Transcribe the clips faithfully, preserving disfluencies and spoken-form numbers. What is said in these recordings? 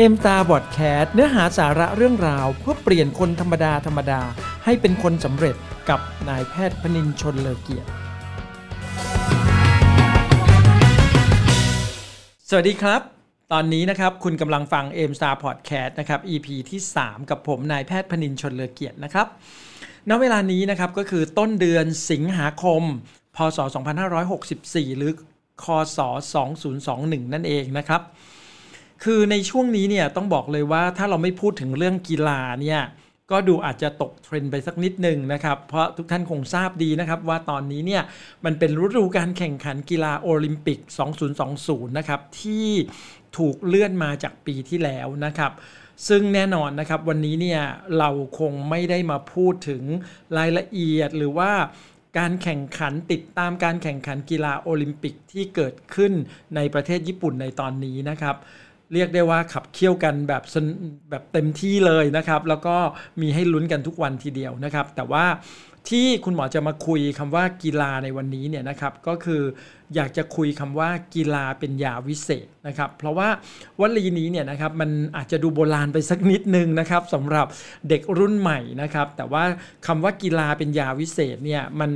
Aim Star Podcast เนื้อหาสาระเรื่องราวเพื่อเปลี่ยนคนธรรมดาธรรมดาให้เป็นคนสำเร็จกับนายแพทย์พนินชลเลอเกียรติสวัสดีครับตอนนี้นะครับคุณกำลังฟัง Aim Star Podcast นะครับ อี พี ที่สามกับผมนายแพทย์พนินชลเลอเกียรตินะครับณเวลานี้นะครับก็คือต้นเดือนสิงหาคมพ.ศ.สองพันห้าร้อยหกสิบสี่หรือค.ศ.สองพันยี่สิบเอ็ดนั่นเองนะครับคือในช่วงนี้เนี่ยต้องบอกเลยว่าถ้าเราไม่พูดถึงเรื่องกีฬาเนี่ยก็ดูอาจจะตกเทรนด์ไปสักนิดนึงนะครับเพราะทุกท่านคงทราบดีนะครับว่าตอนนี้เนี่ยมันเป็นฤดูการแข่งขันกีฬาโอลิมปิกสองพันยี่สิบนะครับที่ถูกเลื่อนมาจากปีที่แล้วนะครับซึ่งแน่นอนนะครับวันนี้เนี่ยเราคงไม่ได้มาพูดถึงรายละเอียดหรือว่าการแข่งขันติดตามการแข่งขันกีฬาโอลิมปิกที่เกิดขึ้นในประเทศญี่ปุ่นในตอนนี้นะครับเรียกได้ว่าขับเคี่ยวกันแบบแบบเต็มที่เลยนะครับแล้วก็มีให้ลุ้นกันทุกวันทีเดียวนะครับแต่ว่าที่คุณหมอจะมาคุยคำว่ากีฬาในวันนี้เนี่ยนะครับก็คืออยากจะคุยคำว่ากีฬาเป็นยาวิเศษนะครับเพราะว่าวลีนี้เนี่ยนะครับมันอาจจะดูโบราณไปสักนิดนึงนะครับสำหรับเด็กรุ่นใหม่นะครับแต่ว่าคำว่ากีฬาเป็นยาวิเศษเนี่ยมัน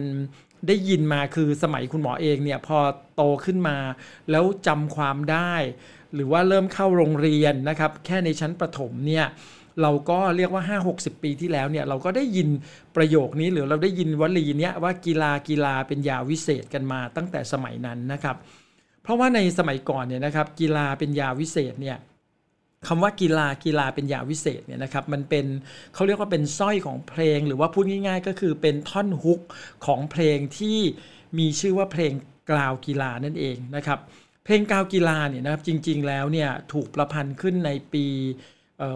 ได้ยินมาคือสมัยคุณหมอเองเนี่ยพอโตขึ้นมาแล้วจำความได้หรือว่าเริ่มเข้าโรงเรียนนะครับแค่ในชั้นประถมเนี่ยเราก็เรียกว่า ห้าหกสิบ ปีที่แล้วเนี่ยเราก็ได้ยินประโยคนี้หรือเราได้ยินวลีเนี้ยว่ากีฬากีฬาเป็นยาวิเศษกันมาตั้งแต่สมัยนั้นนะครับเพราะว่าในสมัยก่อนเนี่ยนะครับกีฬาเป็นยาวิเศษเนี่ยคำว่ากีฬากีฬาเป็นยาวิเศษเนี่ยนะครับมันเป็นเขาเรียกว่าเป็นสร้อยของเพลงหรือว่าพูดง่ายๆก็คือเป็นท่อนฮุกของเพลงที่มีชื่อว่าเพลงกล่าวกีฬานั่นเองนะครับเพลงกล่าวกีฬาเนี่ยนะครับจริงๆแล้วเนี่ยถูกประพันธ์ขึ้นในปี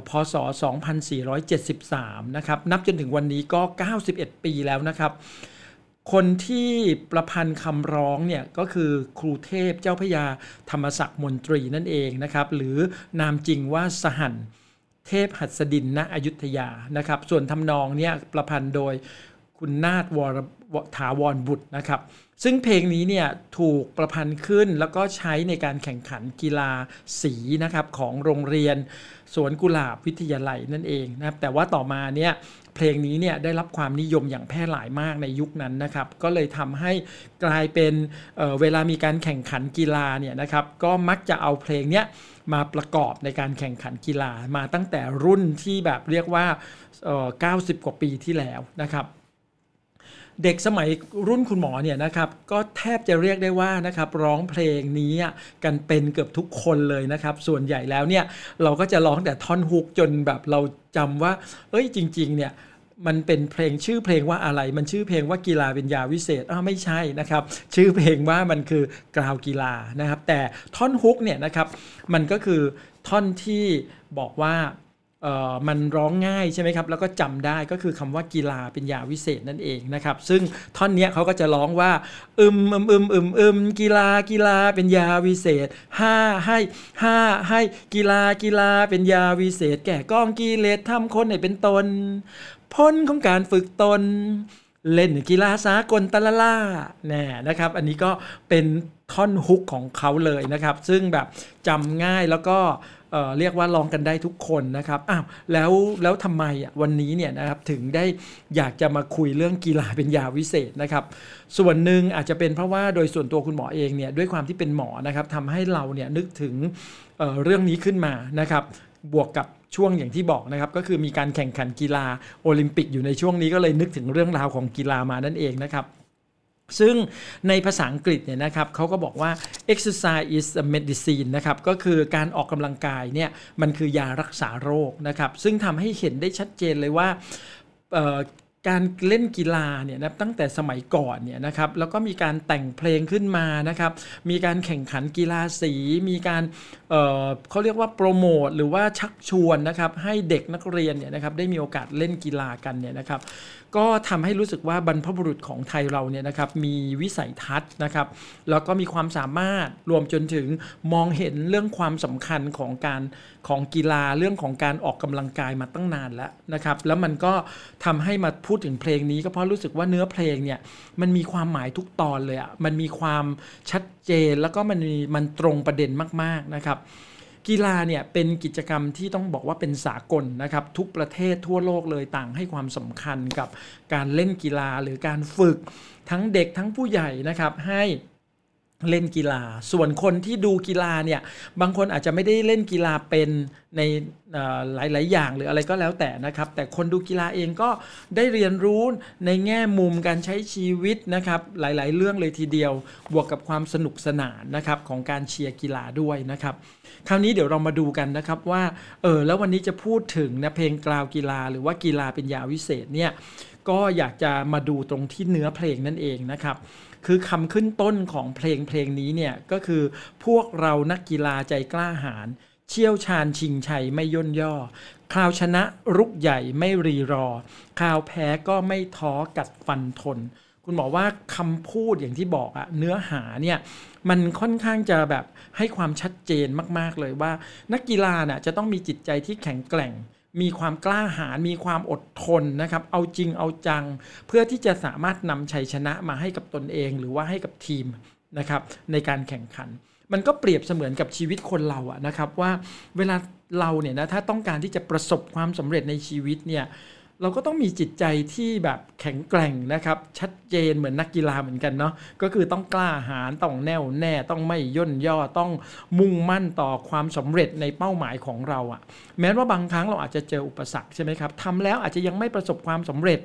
พ.ศ. สองพันสี่ร้อยเจ็ดสิบสามนะครับนับจนถึงวันนี้ก็เก้าสิบเอ็ดปีแล้วนะครับคนที่ประพันธ์คำร้องเนี่ยก็คือครูเทพเจ้าพระยาธรรมศักดิ์มนตรีนั่นเองนะครับหรือนามจริงว่าสหันเทพหัสดินณอยุธยานะครับส่วนทำนองเนี่ยประพันธ์โดยคุณนาถวรถาวรบุตรนะครับซึ่งเพลงนี้เนี่ยถูกประพันธ์ขึ้นแล้วก็ใช้ในการแข่งขันกีฬาสีนะครับของโรงเรียนสวนกุหลาบวิทยาลัยนั่นเองนะครับแต่ว่าต่อมาเนี่ยเพลงนี้เนี่ยได้รับความนิยมอย่างแพร่หลายมากในยุคนั้นนะครับก็เลยทำให้กลายเป็นเอ่อเวลามีการแข่งขันกีฬาเนี่ยนะครับก็มักจะเอาเพลงเนี้ยมาประกอบในการแข่งขันกีฬามาตั้งแต่รุ่นที่แบบเรียกว่าเอ่อเก้าสิบกว่าปีที่แล้วนะครับเด็กสมัยรุ่นคุณหมอเนี่ยนะครับก็แทบจะเรียกได้ว่านะครับร้องเพลงนี้กันเป็นเกือบทุกคนเลยนะครับส่วนใหญ่แล้วเนี่ยเราก็จะร้องแต่ท่อนฮุกจนแบบเราจำว่าเอ้ยจริงๆเนี่ยมันเป็นเพลงชื่อเพลงว่าอะไรมันชื่อเพลงว่ากีฬาเป็นยาวิเศษอ้าวไม่ใช่นะครับชื่อเพลงว่ามันคือกล่าวกีฬานะครับแต่ท่อนฮุกเนี่ยนะครับมันก็คือท่อนที่บอกว่าเอ่อมันร้องง่ายใช่ไหมครับแล้วก็จำได้ก็คือคำว่ากีฬาเป็นยาวิเศษนั่นเองนะครับซึ่งท่อนนี้เขาก็จะร้องว่าอึมอึมอึมอึมอึมกีฬากีฬาเป็นยาวิเศษห้าให้ห้าให้กีฬากีฬาเป็นยาวิเศษแก่กองกิเลสทำคนให้เป็นตนพ้นของการฝึกตนเล่นกีฬาสากลตะละล่าแน่นะครับอันนี้ก็เป็นท่อนฮุกของเขาเลยนะครับซึ่งแบบจำง่ายแล้วก็เอ่อเรียกว่าลองกันได้ทุกคนนะครับอ้าวแล้วแล้วทำไมอ่ะวันนี้เนี่ยนะครับถึงได้อยากจะมาคุยเรื่องกีฬาเป็นยาวิเศษนะครับส่วนหนึ่งอาจจะเป็นเพราะว่าโดยส่วนตัวคุณหมอเองเนี่ยด้วยความที่เป็นหมอนะครับทำให้เราเนี่ยนึกถึง เอ่อ เรื่องนี้ขึ้นมานะครับบวกกับช่วงอย่างที่บอกนะครับก็คือมีการแข่งขันกีฬาโอลิมปิกอยู่ในช่วงนี้ก็เลยนึกถึงเรื่องราวของกีฬามานั่นเองนะครับซึ่งในภาษาอังกฤษเนี่ยนะครับเขาก็บอกว่า exercise is a medicine นะครับก็คือการออกกำลังกายเนี่ยมันคือยารักษาโรคนะครับซึ่งทำให้เห็นได้ชัดเจนเลยว่าการเล่นกีฬาเนี่ยนะตั้งแต่สมัยก่อนเนี่ยนะครับแล้วก็มีการแต่งเพลงขึ้นมานะครับมีการแข่งขันกีฬาสีมีการ เอ่อ เขาเรียกว่าโปรโมทหรือว่าชักชวนนะครับให้เด็กนักเรียนเนี่ยนะครับได้มีโอกาสเล่นกีฬากันเนี่ยนะครับก็ทำให้รู้สึกว่าบรรพบุรุษของไทยเราเนี่ยนะครับมีวิสัยทัศน์นะครับแล้วก็มีความสามารถรวมจนถึงมองเห็นเรื่องความสำคัญของการของกีฬาเรื่องของการออกกำลังกายมาตั้งนานแล้วนะครับแล้วมันก็ทำให้มาพูดถึงเพลงนี้ก็เพราะรู้สึกว่าเนื้อเพลงเนี่ยมันมีความหมายทุกตอนเลยอ่ะมันมีความชัดเจนแล้วก็มันมันตรงประเด็นมากๆนะครับ กีฬาเนี่ยเป็นกิจกรรมที่ต้องบอกว่าเป็นสากลนะครับทุกประเทศทั่วโลกเลยต่างให้ความสำคัญกับการเล่นกีฬาหรือการฝึกทั้งเด็กทั้งผู้ใหญ่นะครับให้เล่นกีฬาส่วนคนที่ดูกีฬาเนี่ยบางคนอาจจะไม่ได้เล่นกีฬาเป็นในหลายๆอย่างหรืออะไรก็แล้วแต่นะครับแต่คนดูกีฬาเองก็ได้เรียนรู้ในแง่มุมการใช้ชีวิตนะครับหลายๆเรื่องเลยทีเดียวบวกกับความสนุกสนานนะครับของการเชียร์กีฬาด้วยนะครับคราวนี้เดี๋ยวเรามาดูกันนะครับว่าเออแล้ววันนี้จะพูดถึงนะเพลงกล่าวกีฬาหรือว่ากีฬาเป็นยาวิเศษเนี่ยก็อยากจะมาดูตรงที่เนื้อเพลงนั่นเองนะครับคือคำขึ้นต้นของเพลงเพลงนี้เนี่ยก็คือพวกเรานักกีฬาใจกล้าหาญเชี่ยวชาญชิงชัยไม่ย่นย่อคราวชนะรุกใหญ่ไม่รีรอคราวแพ้ก็ไม่ท้อกัดฟันทนคุณบอกว่าคำพูดอย่างที่บอกอะเนื้อหาเนี่ยมันค่อนข้างจะแบบให้ความชัดเจนมากๆเลยว่านักกีฬาน่ะจะต้องมีจิตใจที่แข็งแกร่งมีความกล้าหาญมีความอดทนนะครับเอาจริงเอาจังเพื่อที่จะสามารถนำชัยชนะมาให้กับตนเองหรือว่าให้กับทีมนะครับในการแข่งขันมันก็เปรียบเสมือนกับชีวิตคนเราอะนะครับว่าเวลาเราเนี่ยนะถ้าต้องการที่จะประสบความสำเร็จในชีวิตเนี่ยเราก็ต้องมีจิตใจที่แบบแข็งแกร่งนะครับชัดเจนเหมือนนักกีฬาเหมือนกันเนาะก็คือต้องกล้าหาญต้องแน่วแน่ต้องไม่ย่นย่อต้องมุ่งมั่นต่อความสำเร็จในเป้าหมายของเราอะแม้ว่าบางครั้งเราอาจจะเจออุปสรรคใช่ไหมครับทำแล้วอาจจะยังไม่ประสบความสำเร็จ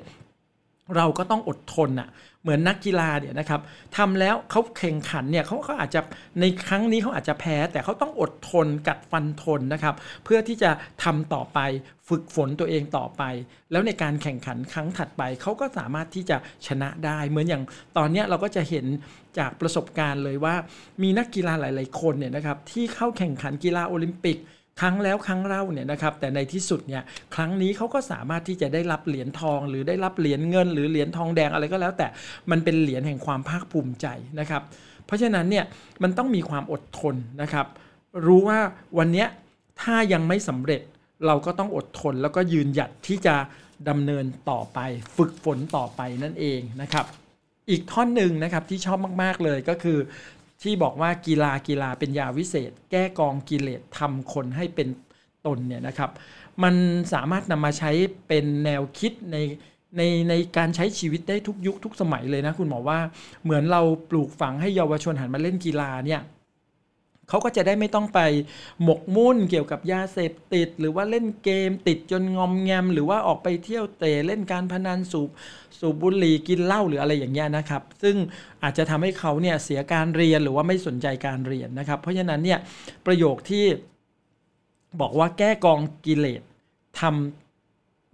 เราก็ต้องอดทนอะเหมือนนักกีฬาเนี่ยนะครับทำแล้วเขาแข่งขันเนี่ยเขาเขาอาจจะในครั้งนี้เขาอาจจะแพ้แต่เขาต้องอดทนกัดฟันทนนะครับเพื่อที่จะทำต่อไปฝึกฝนตัวเองต่อไปแล้วในการแข่งขันครั้งถัดไปเขาก็สามารถที่จะชนะได้เหมือนอย่างตอนนี้เราก็จะเห็นจากประสบการณ์เลยว่ามีนักกีฬาหลายๆคนเนี่ยนะครับที่เข้าแข่งขันกีฬาโอลิมปิกครั้งแล้วครั้งเล่าเนี่ยนะครับแต่ในที่สุดเนี่ยครั้งนี้เขาก็สามารถที่จะได้รับเหรียญทองหรือได้รับเหรียญเงินหรือเหรียญทองแดงอะไรก็แล้วแต่มันเป็นเหรียญแห่งความภาคภูมิใจนะครับเพราะฉะนั้นเนี่ยมันต้องมีความอดทนนะครับรู้ว่าวันนี้ถ้ายังไม่สำเร็จเราก็ต้องอดทนแล้วก็ยืนหยัดที่จะดำเนินต่อไปฝึกฝนต่อไปนั่นเองนะครับอีกท่อนหนึ่งนะครับที่ชอบมากๆเลยก็คือที่บอกว่ากีฬากีฬาเป็นยาวิเศษแก้กองกิเลสทำคนให้เป็นตนเนี่ยนะครับมันสามารถนำมาใช้เป็นแนวคิดในในในการใช้ชีวิตได้ทุกยุคทุกสมัยเลยนะคุณหมอว่าเหมือนเราปลูกฝังให้เยาวชนหันมาเล่นกีฬาเนี่ยเขาก็จะได้ไม่ต้องไปหมกมุ่นเกี่ยวกับยาเสพติดหรือว่าเล่นเกมติดจนงอมแงมหรือว่าออกไปเที่ยวเตะเล่นการพนันสูบสูบบุหรี่กินเหล้าหรืออะไรอย่างเงี้ยนะครับซึ่งอาจจะทำให้เขาเนี่ยเสียการเรียนหรือว่าไม่สนใจการเรียนนะครับเพราะฉะนั้นเนี่ยประโยคที่บอกว่าแก้กองกิเลสทำ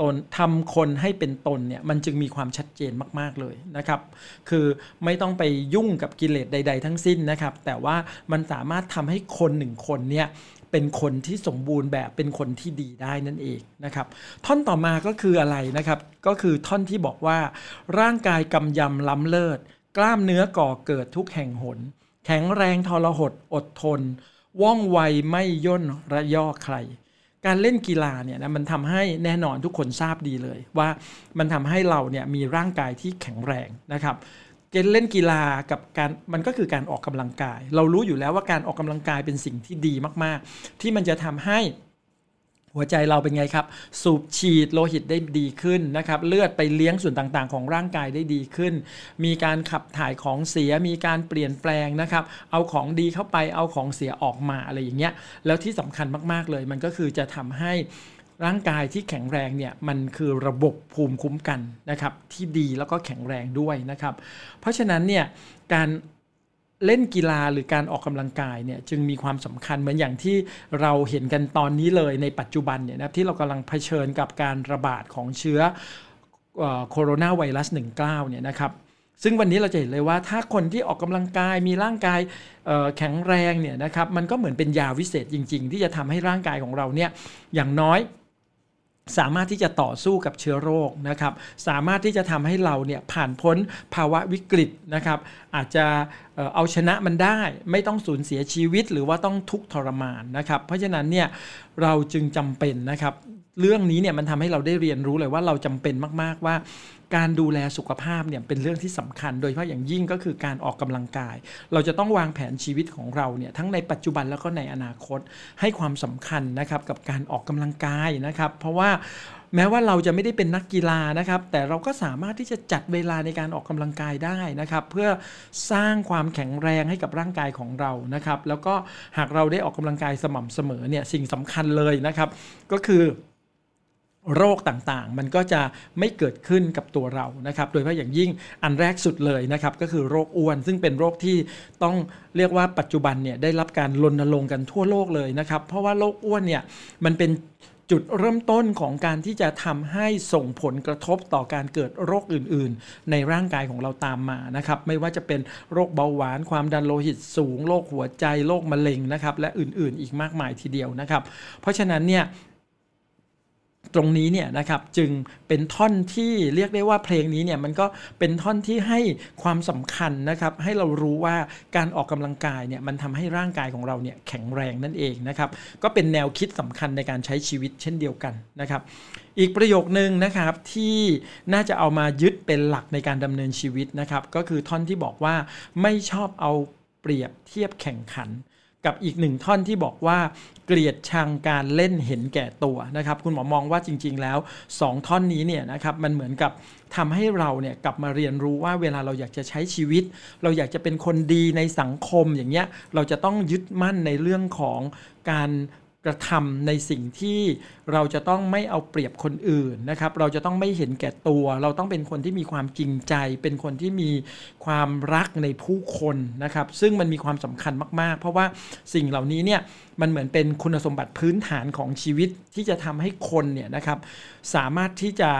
ตนทำคนให้เป็นตนเนี่ยมันจึงมีความชัดเจนมากๆเลยนะครับคือไม่ต้องไปยุ่งกับกิเลสใดๆทั้งสิ้นนะครับแต่ว่ามันสามารถทำให้คนหนึ่งคนเนี่ยเป็นคนที่สมบูรณ์แบบเป็นคนที่ดีได้นั่นเองนะครับท่อนต่อมาก็คืออะไรนะครับก็คือท่อนที่บอกว่าร่างกายกำยำล้ำเลิศกล้ามเนื้อก่อเกิดทุกแห่งหนแข็งแรงทรหดอดทนว่องไวไม่ย่นระย่อใครการเล่นกีฬาเนี่ยนะมันทำให้แน่นอนทุกคนทราบดีเลยว่ามันทำให้เราเนี่ยมีร่างกายที่แข็งแรงนะครับการเล่นกีฬากับการมันก็คือการออกกำลังกายเรารู้อยู่แล้วว่าการออกกำลังกายเป็นสิ่งที่ดีมากๆที่มันจะทำให้หัวใจเราเป็นไงครับสูบฉีดโลหิตได้ดีขึ้นนะครับเลือดไปเลี้ยงส่วนต่างๆของร่างกายได้ดีขึ้นมีการขับถ่ายของเสียมีการเปลี่ยนแปลงนะครับเอาของดีเข้าไปเอาของเสียออกมาอะไรอย่างเงี้ยแล้วที่สำคัญมากๆเลยมันก็คือจะทำให้ร่างกายที่แข็งแรงเนี่ยมันคือระบบภูมิคุ้มกันนะครับที่ดีแล้วก็แข็งแรงด้วยนะครับเพราะฉะนั้นเนี่ยการเล่นกีฬาหรือการออกกำลังกายเนี่ยจึงมีความสำคัญเหมือนอย่างที่เราเห็นกันตอนนี้เลยในปัจจุบันเนี่ยนะที่เรากำลังเผชิญกับการระบาดของเชื้อโคโรนาไวรัสสิบเก้าเนี่ยนะครับซึ่งวันนี้เราจะเห็นเลยว่าถ้าคนที่ออกกำลังกายมีร่างกายแข็งแรงเนี่ยนะครับมันก็เหมือนเป็นยาวิเศษจริงๆที่จะทำให้ร่างกายของเราเนี่ยอย่างน้อยสามารถที่จะต่อสู้กับเชื้อโรคนะครับสามารถที่จะทำให้เราเนี่ยผ่านพ้นภาวะวิกฤตนะครับอาจจะเอาชนะมันได้ไม่ต้องสูญเสียชีวิตหรือว่าต้องทุกข์ทรมานนะครับเพราะฉะนั้นเนี่ยเราจึงจำเป็นนะครับเรื่องนี้เนี่ยมันทำให้เราได้เรียนรู้เลยว่าเราจำเป็นมากๆว่า การดูแลสุขภาพเนี่ยเป็นเรื่องที่สำคัญโดยเฉพาะอย่างยิ่งก็คือการออกกำลังกายเราจะต้องวางแผนชีวิตของเราเนี่ยทั้งในปัจจุบันแล้วก็ในอนาคตให้ความสำคัญนะครับกับการออกกำลังกายนะครับเพราะว่าแม้ว่าเราจะไม่ได้เป็นนักกีฬานะครับแต่เราก็สามารถที่จะจัดเวลาในการออกกำลังกายได้นะครับเพื่อสร้างความแข็งแรงให้กับร่างกายของเรานะครับแล้วก็หากเราได้ออกกำลังกายสม่ำเสมอเนี่ยสิ่งสำคัญเลยนะครับก็คือโรคต่างๆมันก็จะไม่เกิดขึ้นกับตัวเรานะครับโดยเฉพาะอย่างยิ่งอันแรกสุดเลยนะครับก็คือโรคอ้วนซึ่งเป็นโรคที่ต้องเรียกว่าปัจจุบันเนี่ยได้รับการรณรงค์กันทั่วโลกเลยนะครับเพราะว่าโรคอ้วนเนี่ยมันเป็นจุดเริ่มต้นของการที่จะทำให้ส่งผลกระทบต่อการเกิดโรคอื่นๆในร่างกายของเราตามมานะครับไม่ว่าจะเป็นโรคเบาหวานความดันโลหิตสูงโรคหัวใจโรคมะเร็งนะครับและอื่นๆอีกมากมายทีเดียวนะครับเพราะฉะนั้นเนี่ยตรงนี้เนี่ยนะครับจึงเป็นท่อนที่เรียกได้ว่าเพลงนี้เนี่ยมันก็เป็นท่อนที่ให้ความสำคัญนะครับให้เรารู้ว่าการออกกำลังกายเนี่ยมันทำให้ร่างกายของเราเนี่ยแข็งแรงนั่นเองนะครับก็เป็นแนวคิดสำคัญในการใช้ชีวิตเช่นเดียวกันนะครับอีกประโยคนึงนะครับที่น่าจะเอามายึดเป็นหลักในการดำเนินชีวิตนะครับก็คือท่อนที่บอกว่าไม่ชอบเอาเปรียบเทียบแข่งขันกับอีกหนึ่งท่อนที่บอกว่าเกลียดชังการเล่นเห็นแก่ตัวนะครับคุณหมอมองว่าจริงๆแล้วสองท่อนนี้เนี่ยนะครับมันเหมือนกับทำให้เราเนี่ยกลับมาเรียนรู้ว่าเวลาเราอยากจะใช้ชีวิตเราอยากจะเป็นคนดีในสังคมอย่างเงี้ยเราจะต้องยึดมั่นในเรื่องของการกระทำในสิ่งที่เราจะต้องไม่เอาเปรียบคนอื่นนะครับเราจะต้องไม่เห็นแก่ตัวเราต้องเป็นคนที่มีความจริงใจเป็นคนที่มีความรักในผู้คนนะครับซึ่งมันมีความสำคัญมากๆเพราะว่าสิ่งเหล่านี้เนี่ยมันเหมือนเป็นคุณสมบัติพื้นฐานของชีวิตที่จะทำให้คนเนี่ยนะครับสามารถที่จะ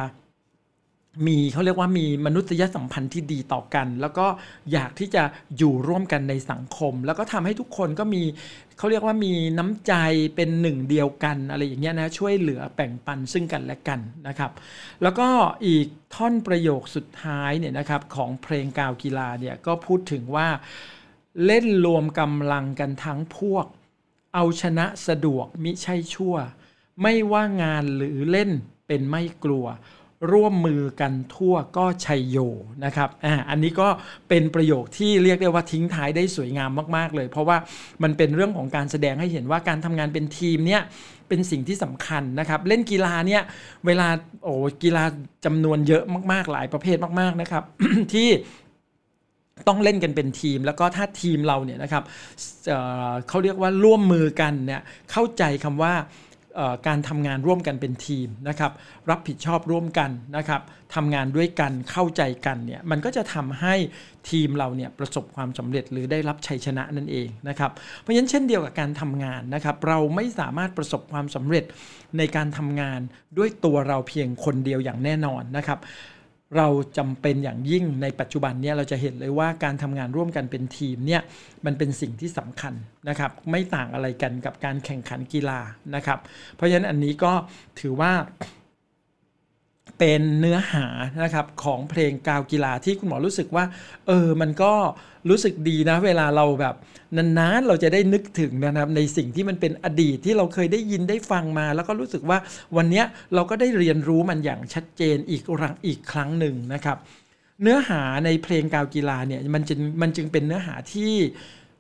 มีเขาเรียกว่ามีมนุษยสัมพันธ์ที่ดีต่อกันแล้วก็อยากที่จะอยู่ร่วมกันในสังคมแล้วก็ทำให้ทุกคนก็มีเขาเรียกว่ามีน้ำใจเป็นหนึ่งเดียวกันอะไรอย่างเงี้ยนะช่วยเหลือแบ่งปันซึ่งกันและกันนะครับแล้วก็อีกท่อนประโยคสุดท้ายเนี่ยนะครับของเพลงกาวกีฬาเนี่ยก็พูดถึงว่าเล่นรวมกำลังกันทั้งพวกเอาชนะสะดวกมิใช่ชั่วไม่ว่างานหรือเล่นเป็นไม่กลัวร่วมมือกันทั่วก็ชัยโยนะครับอ่าอันนี้ก็เป็นประโยคที่เรียกได้ว่าทิ้งท้ายได้สวยงามมากๆเลยเพราะว่ามันเป็นเรื่องของการแสดงให้เห็นว่าการทำงานเป็นทีมเนี่ยเป็นสิ่งที่สำคัญนะครับเล่นกีฬาเนี่ยเวลาโอ้กีฬาจำนวนเยอะมากๆหลายประเภทมากๆนะครับ ที่ต้องเล่นกันเป็นทีมแล้วก็ถ้าทีมเราเนี่ยนะครับ เอ่อ เขาเรียกว่าร่วมมือกันเนี่ยเข้าใจคำว่าการทำงานร่วมกันเป็นทีมนะครับรับผิดชอบร่วมกันนะครับทำงานด้วยกันเข้าใจกันเนี่ยมันก็จะทำให้ทีมเราเนี่ยประสบความสำเร็จหรือได้รับชัยชนะนั่นเองนะครับเพราะฉะนั้นเช่นเดียวกับการทำงานนะครับเราไม่สามารถประสบความสำเร็จในการทำงานด้วยตัวเราเพียงคนเดียวอย่างแน่นอนนะครับเราจำเป็นอย่างยิ่งในปัจจุบันเนี่ยเราจะเห็นเลยว่าการทำงานร่วมกันเป็นทีมเนี่ยมันเป็นสิ่งที่สำคัญนะครับไม่ต่างอะไรกันกับการแข่งขันกีฬานะครับเพราะฉะนั้นอันนี้ก็ถือว่าเป็นเนื้อหานะครับของเพลงกาวกีฬาที่คุณหมอรู้สึกว่าเออมันก็รู้สึกดีนะเวลาเราแบบนานๆเราจะได้นึกถึงนะครับในสิ่งที่มันเป็นอดีตที่เราเคยได้ยินได้ฟังมาแล้วก็รู้สึกว่าวันนี้เราก็ได้เรียนรู้มันอย่างชัดเจนอีกรังอีกครั้งหนึ่งนะครับเนื้อหาในเพลงกาวกีฬาเนี่ยมันจึงมันจึงเป็นเนื้อหาที่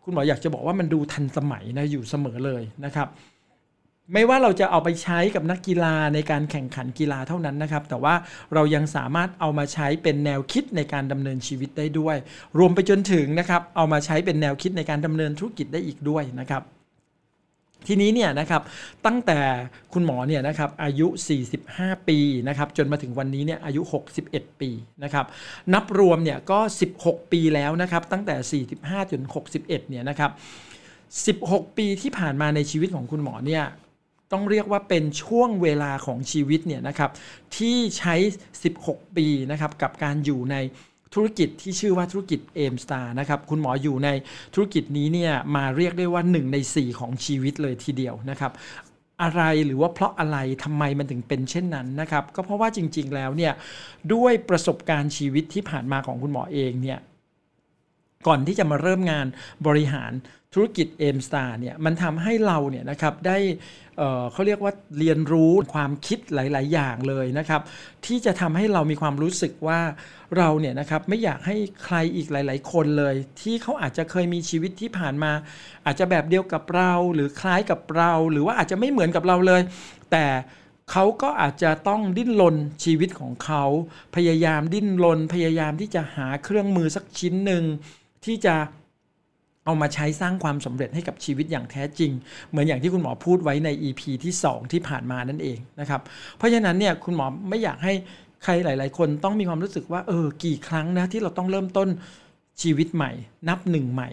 คุณหมออยากจะบอกว่ามันดูทันสมัยนะอยู่เสมอเลยนะครับไม่ว่าเราจะเอาไปใช้กับนักกีฬาในการแข่งขันกีฬาเท่านั้นนะครับแต่ว่าเรายังสามารถเอามาใช้เป็นแนวคิดในการดำเนินชีวิตได้ด้วยรวมไปจนถึงนะครับเอามาใช้เป็นแนวคิดในการดำเนินธุรกิจได้อีกด้วยนะครับทีนี้เนี่ยนะครับตั้งแต่คุณหมอเนี่ยนะครับอายุสี่สิบห้าปีนะครับจนมาถึงวันนี้เนี่ยอายุหกสิบเอ็ดปีนะครับนับรวมเนี่ยก็สิบหกปีแล้วนะครับตั้งแต่สี่สิบห้าจนหกสิบเอ็ดเนี่ยนะครับสิบหกปีที่ผ่านมาในชีวิตของคุณหมอเนี่ยต้องเรียกว่าเป็นช่วงเวลาของชีวิตเนี่ยนะครับที่ใช้สิบหกปีนะครับกับการอยู่ในธุรกิจที่ชื่อว่าธุรกิจ Aim Star นะครับคุณหมออยู่ในธุรกิจนี้เนี่ยมาเรียกได้ว่าหนึ่งในสี่ของชีวิตเลยทีเดียวนะครับอะไรหรือว่าเพราะอะไรทำไมมันถึงเป็นเช่นนั้นนะครับก็เพราะว่าจริงๆแล้วเนี่ยด้วยประสบการณ์ชีวิตที่ผ่านมาของคุณหมอเองเนี่ย ก่อนที่จะมาเริ่มงานบริหารธุรกิจ Aim Star เนี่ยมันทำให้เราเนี่ยนะครับได้เอ่อเขาเรียกว่าเรียนรู้ความคิดหลายๆอย่างเลยนะครับที่จะทำให้เรามีความรู้สึกว่าเราเนี่ยนะครับไม่อยากให้ใครอีกหลายๆคนเลยที่เขาอาจจะเคยมีชีวิตที่ผ่านมาอาจจะแบบเดียวกับเราหรือคล้ายกับเราหรือว่าอาจจะไม่เหมือนกับเราเลยแต่เขาก็อาจจะต้องดิ้นรนชีวิตของเขาพยายามดิ้นรนพยายามที่จะหาเครื่องมือสักชิ้นหนึ่งที่จะเอามาใช้สร้างความสำเร็จให้กับชีวิตอย่างแท้จริงเหมือนอย่างที่คุณหมอพูดไว้ใน อี พี ที่สองที่ผ่านมานั่นเองนะครับเพราะฉะนั้นเนี่ยคุณหมอไม่อยากให้ใครหลายๆคนต้องมีความรู้สึกว่าเออกี่ครั้งนะที่เราต้องเริ่มต้นชีวิตใหม่นับหนึ่งใหม่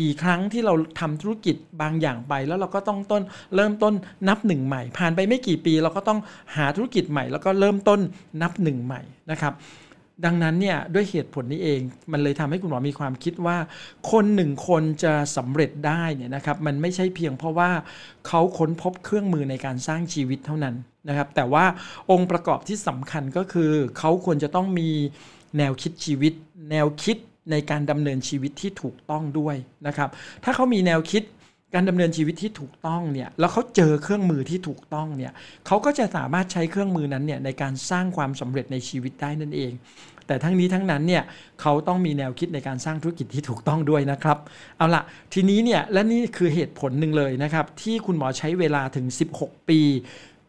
กี่ครั้งที่เราทำธุรกิจบางอย่างไปแล้วเราก็ต้องต้นเริ่มต้นนับหนึ่งใหม่ผ่านไปไม่กี่ปีเราก็ต้องหาธุรกิจใหม่แล้วก็เริ่มต้นนับหนึ่งใหม่นะครับดังนั้นเนี่ยด้วยเหตุผลนี้เองมันเลยทำให้คุณหมอมีความคิดว่าคนหนึ่งคนจะสำเร็จได้เนี่ยนะครับมันไม่ใช่เพียงเพราะว่าเขาค้นพบเครื่องมือในการสร้างชีวิตเท่านั้นนะครับแต่ว่าองค์ประกอบที่สำคัญก็คือเขาควรจะต้องมีแนวคิดชีวิตแนวคิดในการดำเนินชีวิตที่ถูกต้องด้วยนะครับถ้าเขามีแนวคิดการดำเนินชีวิตที่ถูกต้องเนี่ยแล้วเขาเจอเครื่องมือที่ถูกต้องเนี่ยเขาก็จะสามารถใช้เครื่องมือนั้นเนี่ยในการสร้างความสำเร็จในชีวิตได้นั่นเองแต่ทั้งนี้ทั้งนั้นเนี่ยเขาต้องมีแนวคิดในการสร้างธุรกิจที่ถูกต้องด้วยนะครับเอาล่ะทีนี้เนี่ยและนี่คือเหตุผลหนึ่งเลยนะครับที่คุณหมอใช้เวลาถึงสิบหกปี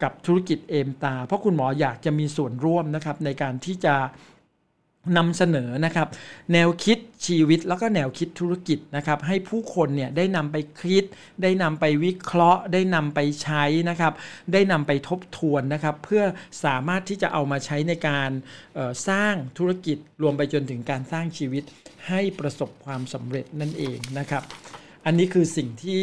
กับธุรกิจ Aim Star เพราะคุณหมออยากจะมีส่วนร่วมนะครับในการที่จะนำเสนอนะครับแนวคิดชีวิตแล้วก็แนวคิดธุรกิจนะครับให้ผู้คนเนี่ยได้นำไปคิดได้นำไปวิเคราะห์ได้นำไปใช้นะครับได้นำไปทบทวนนะครับเพื่อสามารถที่จะเอามาใช้ในการสร้างธุรกิจรวมไปจนถึงการสร้างชีวิตให้ประสบความสำเร็จนั่นเองนะครับอันนี้คือสิ่งที่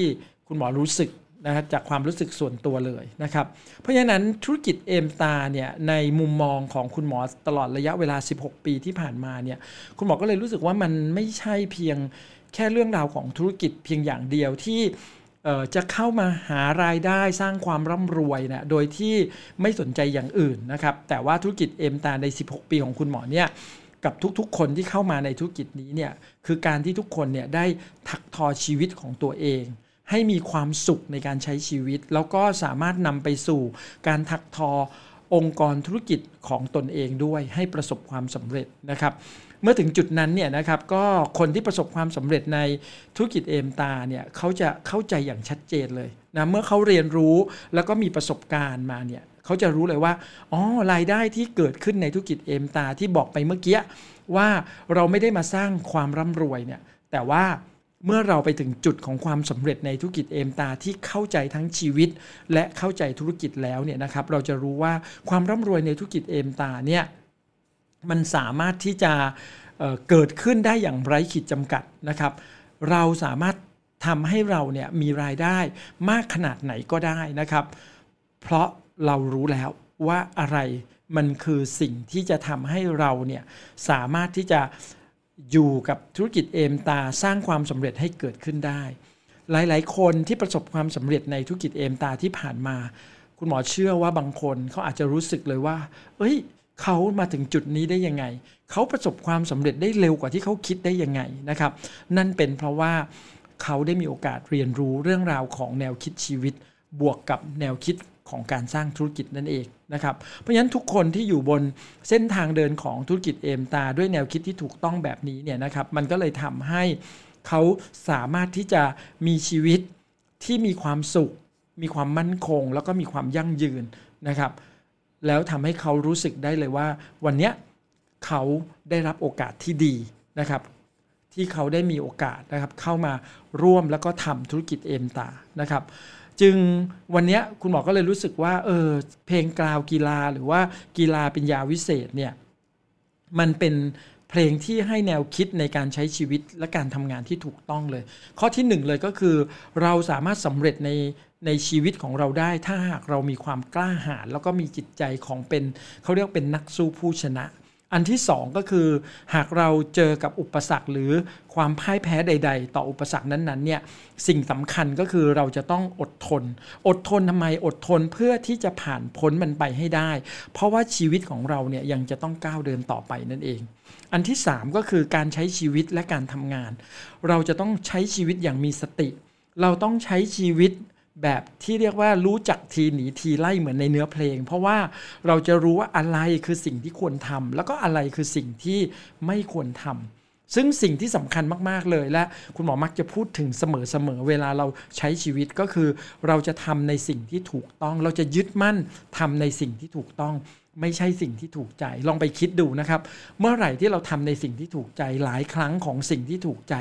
คุณหมอรู้สึกนะครับจากความรู้สึกส่วนตัวเลยนะครับเพราะฉะนั้นธุรกิจ Aim Star เนี่ยในมุมมองของคุณหมอตลอดระยะเวลาสิบหกปีที่ผ่านมาเนี่ยคุณหมอก็เลยรู้สึกว่ามันไม่ใช่เพียงแค่เรื่องราวของธุรกิจเพียงอย่างเดียวที่จะเข้ามาหารายได้สร้างความร่ำรวยนะโดยที่ไม่สนใจอย่างอื่นนะครับแต่ว่าธุรกิจ Aim Star ในสิบหกปีของคุณหมอเนี่ยกับทุกๆคนที่เข้ามาในธุรกิจนี้เนี่ยคือการที่ทุกคนเนี่ยได้ถักทอชีวิตของตัวเองให้มีความสุขในการใช้ชีวิตแล้วก็สามารถนำไปสู่การถักทอองค์กรธุรกิจของตนเองด้วยให้ประสบความสำเร็จนะครับเมื่อถึงจุดนั้นเนี่ยนะครับก็คนที่ประสบความสำเร็จในธุรกิจ Aim Star เนี่ยเขาจะเข้าใจอย่างชัดเจนเลยนะเมื่อเขาเรียนรู้แล้วก็มีประสบการณ์มาเนี่ยเขาจะรู้เลยว่าอ๋อรายได้ที่เกิดขึ้นในธุรกิจ Aim Star ที่บอกไปเมื่อกี้ว่าเราไม่ได้มาสร้างความร่ำรวยเนี่ยแต่ว่าเมื่อเราไปถึงจุดของความสำเร็จในธุรกิจ Aim Star ที่เข้าใจทั้งชีวิตและเข้าใจธุรกิจแล้วเนี่ยนะครับเราจะรู้ว่าความร่ำรวยในธุรกิจ Aim Star เนี่ยมันสามารถที่จะเอ่อเกิดขึ้นได้อย่างไร้ขีดจำกัดนะครับเราสามารถทำให้เราเนี่ยมีรายได้มากขนาดไหนก็ได้นะครับเพราะเรารู้แล้วว่าอะไรมันคือสิ่งที่จะทำให้เราเนี่ยสามารถที่จะอยู่กับธุรกิจ Aim Star สร้างความสำเร็จให้เกิดขึ้นได้หลายๆคนที่ประสบความสำเร็จในธุรกิจ Aim Star ที่ผ่านมาคุณหมอเชื่อว่าบางคนเขาอาจจะรู้สึกเลยว่าเอ้ยเขามาถึงจุดนี้ได้ยังไงเขาประสบความสำเร็จได้เร็วกว่าที่เขาคิดได้ยังไงนะครับนั่นเป็นเพราะว่าเขาได้มีโอกาสเรียนรู้เรื่องราวของแนวคิดชีวิตบวกกับแนวคิดของการสร้างธุรกิจนั่นเองนะครับเพราะฉะนั้นทุกคนที่อยู่บนเส้นทางเดินของธุรกิจ Aim Star ด้วยแนวคิดที่ถูกต้องแบบนี้เนี่ยนะครับมันก็เลยทำให้เขาสามารถที่จะมีชีวิตที่มีความสุขมีความมั่นคงแล้วก็มีความยั่งยืนนะครับแล้วทำให้เขารู้สึกได้เลยว่าวันนี้เขาได้รับโอกาสที่ดีนะครับที่เขาได้มีโอกาสนะครับเข้ามาร่วมแล้วก็ทำธุรกิจ Aim Star นะครับจึงวันนี้คุณหมอก็เลยรู้สึกว่าเออเพลงกล่าวกีฬาหรือว่ากีฬาเป็นยาวิเศษเนี่ยมันเป็นเพลงที่ให้แนวคิดในการใช้ชีวิตและการทำงานที่ถูกต้องเลยข้อที่หนึ่งเลยก็คือเราสามารถสำเร็จในในชีวิตของเราได้ถ้าหากเรามีความกล้าหาญแล้วก็มีจิตใจของเป็นเขาเรียกเป็นนักสู้ผู้ชนะ อันที่สองก็คือหากเราเจอกับอุปสรรคหรือความพ่ายแพ้ใดๆต่ออุปสรรคนั้นๆเนี่ยสิ่งสำคัญก็คือเราจะต้องอดทนอดทนทำไมอดทนเพื่อที่จะผ่านพ้นมันไปให้ได้เพราะว่าชีวิตของเราเนี่ยยังจะต้องก้าวเดินต่อไปนั่นเองอันที่สามก็คือการใช้ชีวิตและการทำงานเราจะต้องใช้ชีวิตอย่างมีสติเราต้องใช้ชีวิตแบบที่เรียกว่ารู้จักทีหนีทีไล่เหมือนในเนื้อเพลงเพราะว่าเราจะรู้ว่าอะไรคือสิ่งที่ควรทำแล้วก็อะไรคือสิ่งที่ไม่ควรทำซึ่งสิ่งที่สำคัญมากๆเลยและคุณหมอมักจะพูดถึงเสมอๆเวลาเราใช้ชีวิตก็คือเราจะทำในสิ่งที่ถูกต้องเราจะยึดมั่นทำในสิ่งที่ถูกต้องไม่ใช่สิ่งที่ถูกใจลองไปคิดดูนะครับเมื่อไหร่ที่เราทำในสิ่งที่ถูกใจหลายครั้งของสิ่งที่ถูกใจ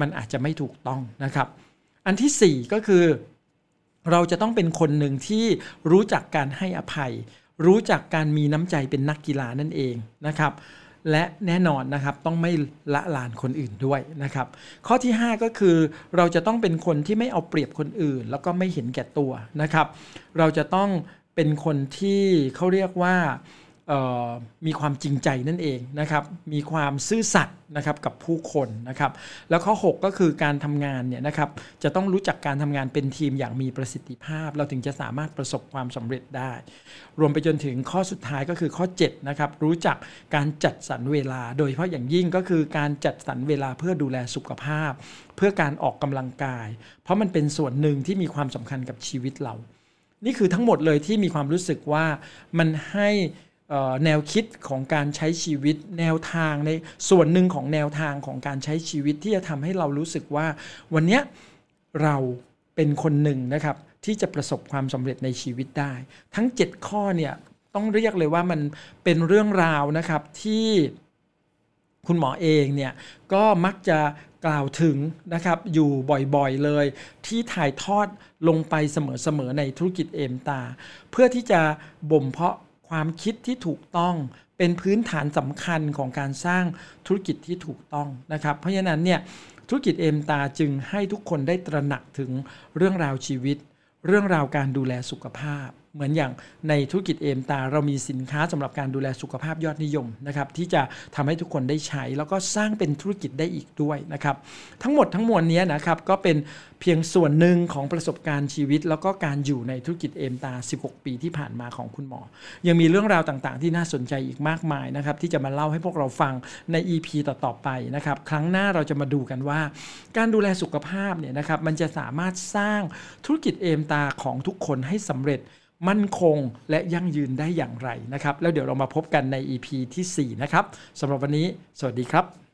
มันอาจจะไม่ถูกต้องนะครับอันที่สี่ก็คือเราจะต้องเป็นคนหนึ่งที่รู้จักการให้อภัยรู้จักการมีน้ำใจเป็นนักกีฬานั่นเองนะครับและแน่นอนนะครับต้องไม่ละลานคนอื่นด้วยนะครับข้อที่ห้าก็คือเราจะต้องเป็นคนที่ไม่เอาเปรียบคนอื่นแล้วก็ไม่เห็นแก่ตัวนะครับเราจะต้องเป็นคนที่เขาเรียกว่ามีความจริงใจนั่นเองนะครับมีความซื่อสัตย์นะครับกับผู้คนนะครับแล้วข้อหกก็คือการทำงานเนี่ยนะครับจะต้องรู้จักการทำงานเป็นทีมอย่างมีประสิทธิภาพเราถึงจะสามารถประสบความสำเร็จได้รวมไปจนถึงข้อสุดท้ายก็คือข้อเจ็ดนะครับรู้จักการจัดสรรเวลาโดยเฉพาะอย่างยิ่งก็คือการจัดสรรเวลาเพื่อดูแลสุขภาพเพื่อการออกกำลังกายเพราะมันเป็นส่วนหนึ่งที่มีความสำคัญกับชีวิตเรานี่คือทั้งหมดเลยที่มีความรู้สึกว่ามันให้แนวคิดของการใช้ชีวิตแนวทางในส่วนหนึ่งของแนวทางของการใช้ชีวิตที่จะทำให้เรารู้สึกว่าวันนี้เราเป็นคนหนึ่งนะครับที่จะประสบความสำเร็จในชีวิตได้ทั้งเจ็ดข้อเนี่ยต้องเรียกเลยว่ามันเป็นเรื่องราวนะครับที่คุณหมอเองเนี่ยก็มักจะกล่าวถึงนะครับอยู่บ่อยๆเลยที่ถ่ายทอดลงไปเสมอๆในธุรกิจเอมตาเพื่อที่จะบ่มเพาะความคิดที่ถูกต้องเป็นพื้นฐานสำคัญของการสร้างธุรกิจที่ถูกต้องนะครับเพราะฉะนั้นเนี่ยธุรกิจเอมตาจึงให้ทุกคนได้ตระหนักถึงเรื่องราวชีวิตเรื่องราวการดูแลสุขภาพเหมือนอย่างในธุรกิจเอมตาเรามีสินค้าสำหรับการดูแลสุขภาพยอดนิยมนะครับที่จะทำให้ทุกคนได้ใช้แล้วก็สร้างเป็นธุรกิจได้อีกด้วยนะครับทั้งหมดทั้งมวลนี้นะครับก็เป็นเพียงส่วนหนึ่งของประสบการณ์ชีวิตแล้วก็การอยู่ในธุรกิจเอมตาสิบหกปีที่ผ่านมาของคุณหมอยังมีเรื่องราวต่างๆที่น่าสนใจอีกมากมายนะครับที่จะมาเล่าให้พวกเราฟังใน อี พี ต่อๆไปนะครับครั้งหน้าเราจะมาดูกันว่าการดูแลสุขภาพเนี่ยนะครับมันจะสามารถสร้างธุรกิจเอมตาของทุกคนให้สำเร็จมั่นคงและยั่งยืนได้อย่างไรนะครับแล้วเดี๋ยวเรามาพบกันใน อี พี ที่สี่นะครับสำหรับวันนี้สวัสดีครับ